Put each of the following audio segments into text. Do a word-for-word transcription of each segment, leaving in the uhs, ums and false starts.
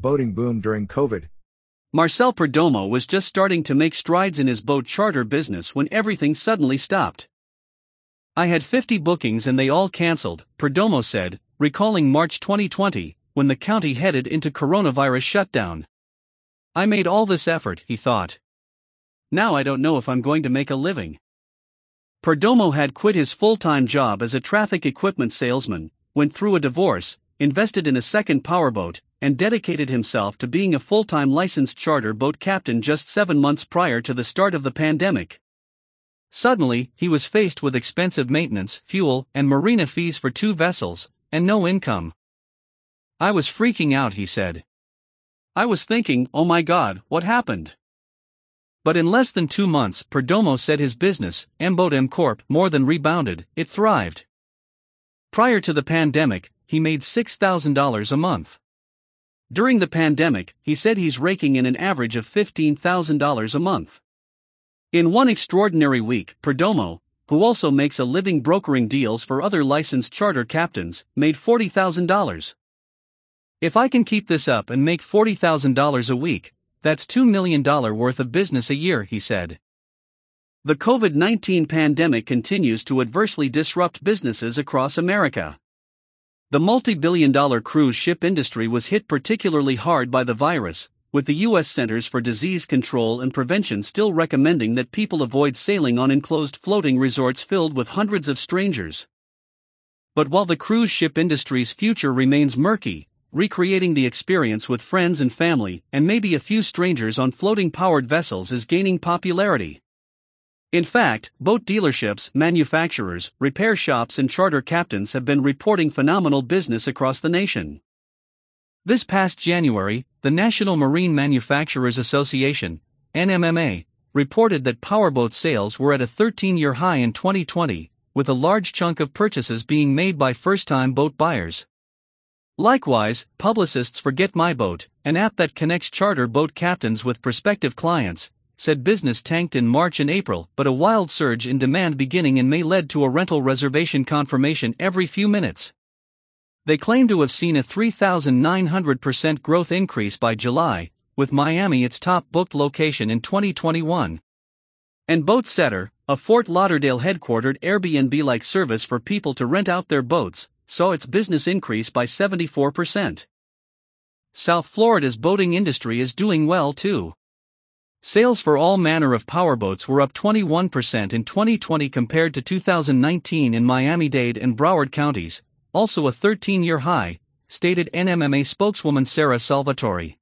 boating boom during COVID. Marcel Perdomo was just starting to make strides in his boat charter business when everything suddenly stopped. I had fifty bookings and they all canceled, Perdomo said, recalling March twenty twenty, when the county headed into coronavirus shutdown. I made all this effort, he thought. Now I don't know if I'm going to make a living. Perdomo had quit his full-time job as a traffic equipment salesman, went through a divorce, invested in a second powerboat, and dedicated himself to being a full-time licensed charter boat captain just seven months prior to the start of the pandemic. Suddenly, he was faced with expensive maintenance, fuel, and marina fees for two vessels, and no income. I was freaking out, he said. I was thinking, oh my God, what happened? But in less than two months, Perdomo said his business, M-Boat M-Corp, more than rebounded, it thrived. Prior to the pandemic, he made six thousand dollars a month. During the pandemic, he said he's raking in an average of fifteen thousand dollars a month. In one extraordinary week, Perdomo, who also makes a living brokering deals for other licensed charter captains, made forty thousand dollars. If I can keep this up and make forty thousand dollars a week, that's two million dollars worth of business a year, he said. The COVID nineteen pandemic continues to adversely disrupt businesses across America. The multi-billion dollar cruise ship industry was hit particularly hard by the virus, with the U S Centers for Disease Control and Prevention still recommending that people avoid sailing on enclosed floating resorts filled with hundreds of strangers. But while the cruise ship industry's future remains murky, recreating the experience with friends and family and maybe a few strangers on floating powered vessels is gaining popularity. In fact, boat dealerships, manufacturers, repair shops and charter captains have been reporting phenomenal business across the nation. This past January, the National Marine Manufacturers Association, N M M A, reported that powerboat sales were at a thirteen-year high in twenty twenty, with a large chunk of purchases being made by first-time boat buyers. Likewise, publicists for Get My Boat, an app that connects charter boat captains with prospective clients, said business tanked in March and April, but a wild surge in demand beginning in May led to a rental reservation confirmation every few minutes. They claim to have seen a three thousand nine hundred percent growth increase by July, with Miami its top booked location in twenty twenty-one. And Boatsetter, a Fort Lauderdale-headquartered Airbnb-like service for people to rent out their boats, saw its business increase by seventy-four percent. South Florida's boating industry is doing well too. Sales for all manner of powerboats were up twenty-one percent in twenty twenty compared to two thousand nineteen in Miami-Dade and Broward counties, also a thirteen-year high, stated N M M A spokeswoman Sarah Salvatore.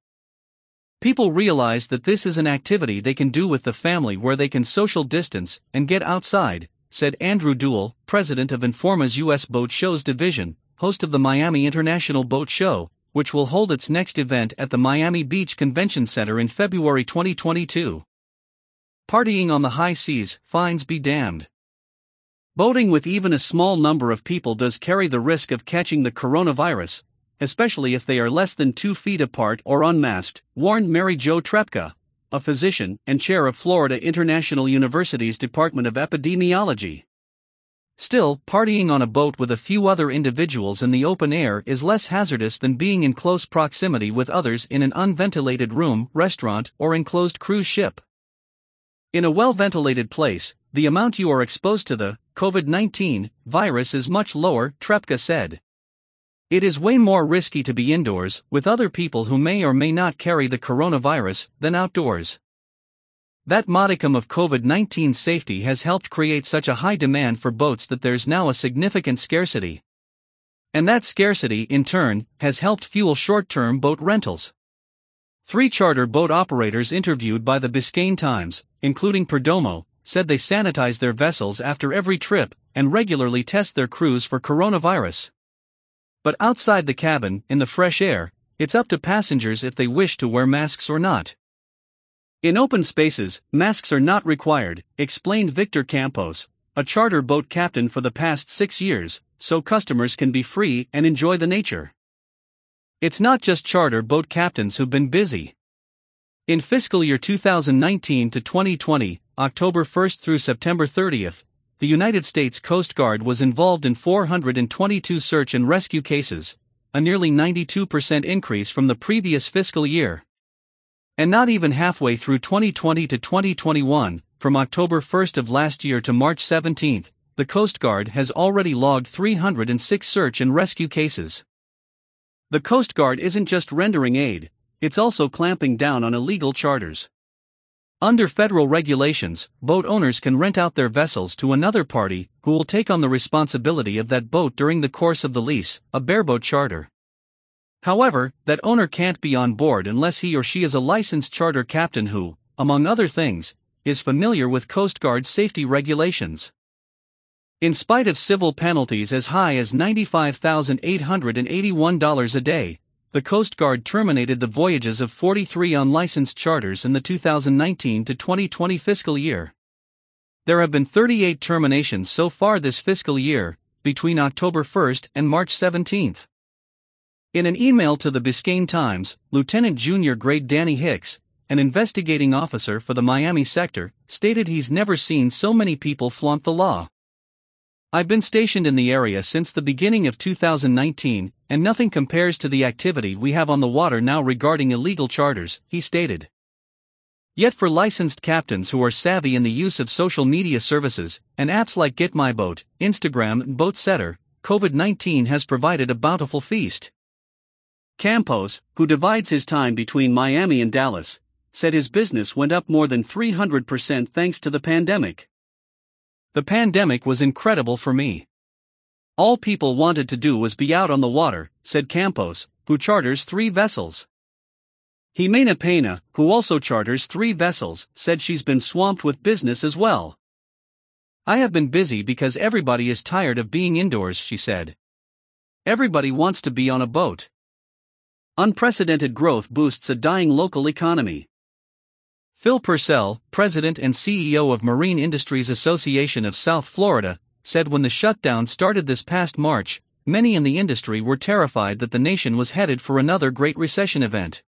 People realize that this is an activity they can do with the family where they can social distance and get outside, said Andrew Duell, president of Informa's U S Boat Shows division, host of the Miami International Boat Show, which will hold its next event at the Miami Beach Convention Center in February twenty twenty-two. Partying on the high seas, fines be damned. Boating with even a small number of people does carry the risk of catching the coronavirus, especially if they are less than two feet apart or unmasked, warned Mary Jo Trepka, a physician and chair of Florida International University's Department of Epidemiology. Still, partying on a boat with a few other individuals in the open air is less hazardous than being in close proximity with others in an unventilated room, restaurant, or enclosed cruise ship. In a well-ventilated place, the amount you are exposed to the COVID nineteen virus is much lower, Trepka said. It is way more risky to be indoors with other people who may or may not carry the coronavirus than outdoors. That modicum of COVID nineteen safety has helped create such a high demand for boats that there's now a significant scarcity. And that scarcity, in turn, has helped fuel short-term boat rentals. Three charter boat operators interviewed by the Biscayne Times, including Perdomo, said they sanitize their vessels after every trip and regularly test their crews for coronavirus. But outside the cabin, in the fresh air, it's up to passengers if they wish to wear masks or not. In open spaces, masks are not required, explained Victor Campos, a charter boat captain for the past six years, so customers can be free and enjoy the nature. It's not just charter boat captains who've been busy. In fiscal year two thousand nineteen to twenty twenty, October first through September thirtieth, the United States Coast Guard was involved in four hundred twenty-two search and rescue cases, a nearly ninety-two percent increase from the previous fiscal year. And not even halfway through twenty twenty to twenty twenty-one, from October first of last year to March seventeenth, the Coast Guard has already logged three hundred six search and rescue cases. The Coast Guard isn't just rendering aid, it's also clamping down on illegal charters. Under federal regulations, boat owners can rent out their vessels to another party who will take on the responsibility of that boat during the course of the lease, a bareboat charter. However, that owner can't be on board unless he or she is a licensed charter captain who, among other things, is familiar with Coast Guard safety regulations. In spite of civil penalties as high as ninety-five thousand eight hundred eighty-one dollars a day, the Coast Guard terminated the voyages of forty-three unlicensed charters in the two thousand nineteen to twenty twenty fiscal year. There have been thirty-eight terminations so far this fiscal year, between October first and March seventeenth. In an email to the Biscayne Times, Lieutenant Junior Grade Danny Hicks, an investigating officer for the Miami sector, stated he's never seen so many people flaunt the law. "I've been stationed in the area since the beginning of two thousand nineteen, and nothing compares to the activity we have on the water now regarding illegal charters," he stated. Yet for licensed captains who are savvy in the use of social media services and apps like Get My Boat, Instagram and Boatsetter, COVID nineteen has provided a bountiful feast. Campos, who divides his time between Miami and Dallas, said his business went up more than three hundred percent thanks to the pandemic. "The pandemic was incredible for me. All people wanted to do was be out on the water," said Campos, who charters three vessels. Jimena Pena, who also charters three vessels, said she's been swamped with business as well. "I have been busy because everybody is tired of being indoors," she said. "Everybody wants to be on a boat." Unprecedented growth boosts a dying local economy. Phil Purcell, president and C E O of Marine Industries Association of South Florida, said when the shutdown started this past March, many in the industry were terrified that the nation was headed for another Great Recession event.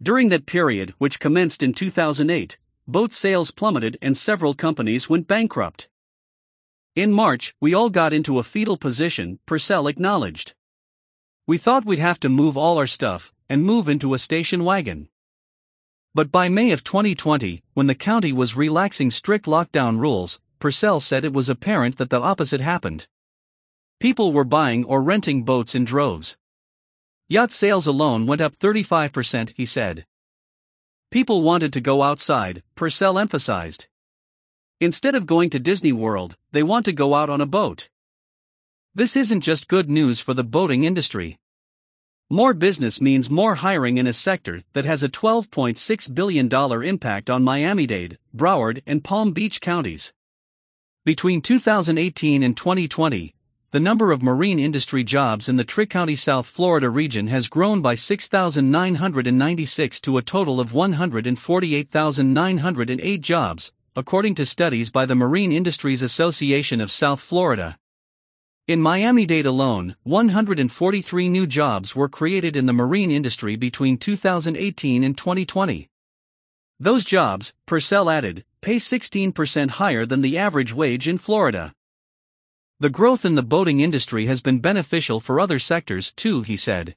During that period, which commenced in two thousand eight, boat sales plummeted and several companies went bankrupt. "In March, we all got into a fetal position," Purcell acknowledged. "We thought we'd have to move all our stuff and move into a station wagon." But by May of twenty twenty, when the county was relaxing strict lockdown rules, Purcell said it was apparent that the opposite happened. People were buying or renting boats in droves. Yacht sales alone went up thirty-five percent, he said. "People wanted to go outside," Purcell emphasized. "Instead of going to Disney World, they want to go out on a boat." This isn't just good news for the boating industry. More business means more hiring in a sector that has a twelve point six billion dollars impact on Miami-Dade, Broward, and Palm Beach counties. Between two thousand eighteen and twenty twenty, the number of marine industry jobs in the Tri-County South Florida region has grown by six thousand nine hundred ninety-six to a total of one hundred forty-eight thousand nine hundred eight jobs, according to studies by the Marine Industries Association of South Florida. In Miami-Dade alone, one hundred forty-three new jobs were created in the marine industry between two thousand eighteen and twenty twenty. Those jobs, Purcell added, pay sixteen percent higher than the average wage in Florida. The growth in the boating industry has been beneficial for other sectors, too, he said.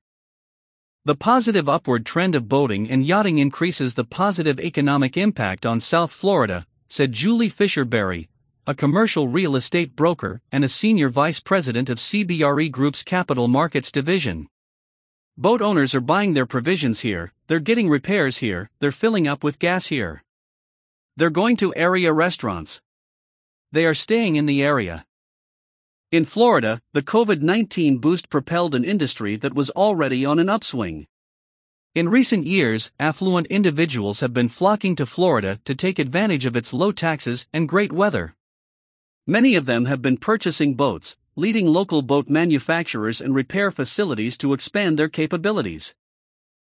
The positive upward trend of boating and yachting increases the positive economic impact on South Florida, said Julie Fisherberry, a commercial real estate broker and a senior vice president of C B R E Group's Capital Markets Division. "Boat owners are buying their provisions here, they're getting repairs here, they're filling up with gas here. They're going to area restaurants. They are staying in the area." In Florida, the COVID nineteen boost propelled an industry that was already on an upswing. In recent years, affluent individuals have been flocking to Florida to take advantage of its low taxes and great weather. Many of them have been purchasing boats, leading local boat manufacturers and repair facilities to expand their capabilities.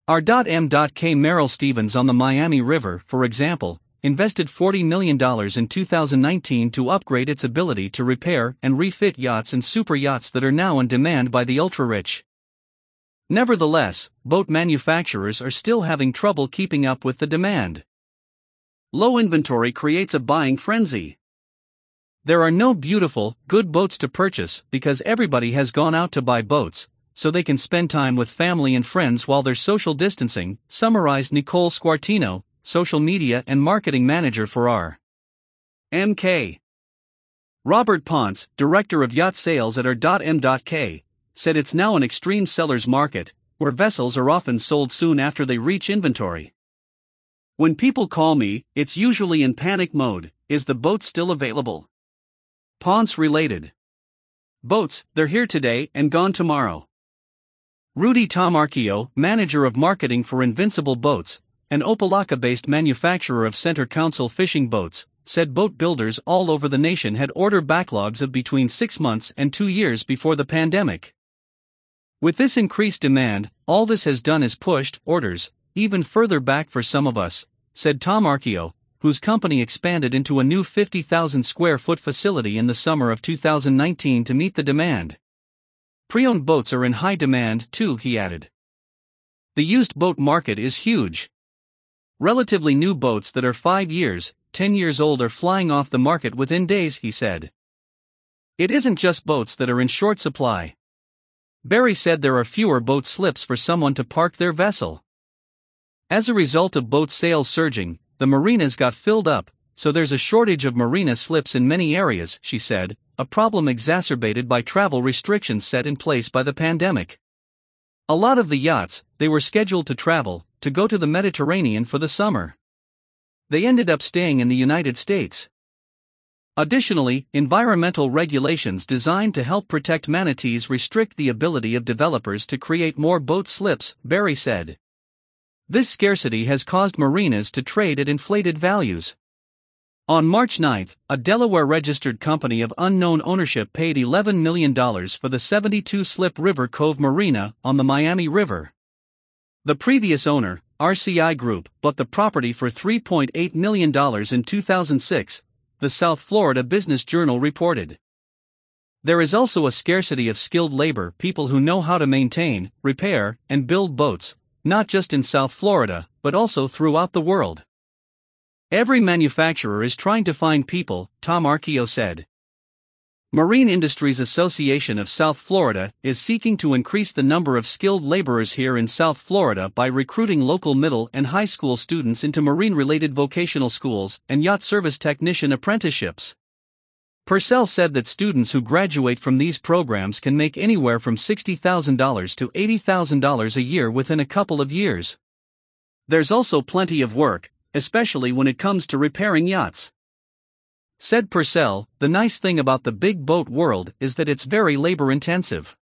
R M K Merrill Stevens on the Miami River, for example, invested forty million dollars in two thousand nineteen to upgrade its ability to repair and refit yachts and super yachts that are now in demand by the ultra-rich. Nevertheless, boat manufacturers are still having trouble keeping up with the demand. Low inventory creates a buying frenzy. "There are no beautiful, good boats to purchase because everybody has gone out to buy boats," so they can spend time with family and friends while they're social distancing, summarized Nicole Squartino, social media and marketing manager for R M K Robert Ponce, director of yacht sales at R M K, said it's now an extreme seller's market, where vessels are often sold soon after they reach inventory. When people call me, it's usually in panic mode, is the boat still available? Ponce related. Boats, they're here today and gone tomorrow. Rudy Tomarchio, manager of marketing for Invincible Boats, an Opelika-based manufacturer of Center Console Fishing Boats, said boat builders all over the nation had order backlogs of between six months and two years before the pandemic. With this increased demand, all this has done is pushed orders even further back for some of us, said Tomarchio, whose company expanded into a new fifty thousand square foot facility in the summer of two thousand nineteen to meet the demand. Pre-owned boats are in high demand too, he added. The used boat market is huge. Relatively new boats that are five years, ten years old are flying off the market within days, he said. It isn't just boats that are in short supply. Barry said there are fewer boat slips for someone to park their vessel. As a result of boat sales surging, the marinas got filled up, so there's a shortage of marina slips in many areas, she said, a problem exacerbated by travel restrictions set in place by the pandemic. A lot of the yachts, they were scheduled to travel, to go to the Mediterranean for the summer. They ended up staying in the United States. Additionally, environmental regulations designed to help protect manatees restrict the ability of developers to create more boat slips, Barry said. This scarcity has caused marinas to trade at inflated values. On March ninth, a Delaware-registered company of unknown ownership paid eleven million dollars for the seventy-two slip River Cove Marina on the Miami River. The previous owner, R C I Group, bought the property for three point eight million dollars in two thousand six, the South Florida Business Journal reported. There is also a scarcity of skilled labor, people who know how to maintain, repair, and build boats, not just in South Florida, but also throughout the world. Every manufacturer is trying to find people, Tomarchio said. Marine Industries Association of South Florida is seeking to increase the number of skilled laborers here in South Florida by recruiting local middle and high school students into marine-related vocational schools and yacht service technician apprenticeships. Purcell said that students who graduate from these programs can make anywhere from sixty thousand dollars to eighty thousand dollars a year within a couple of years. There's also plenty of work, especially when it comes to repairing yachts. Said Purcell, the nice thing about the big boat world is that it's very labor intensive.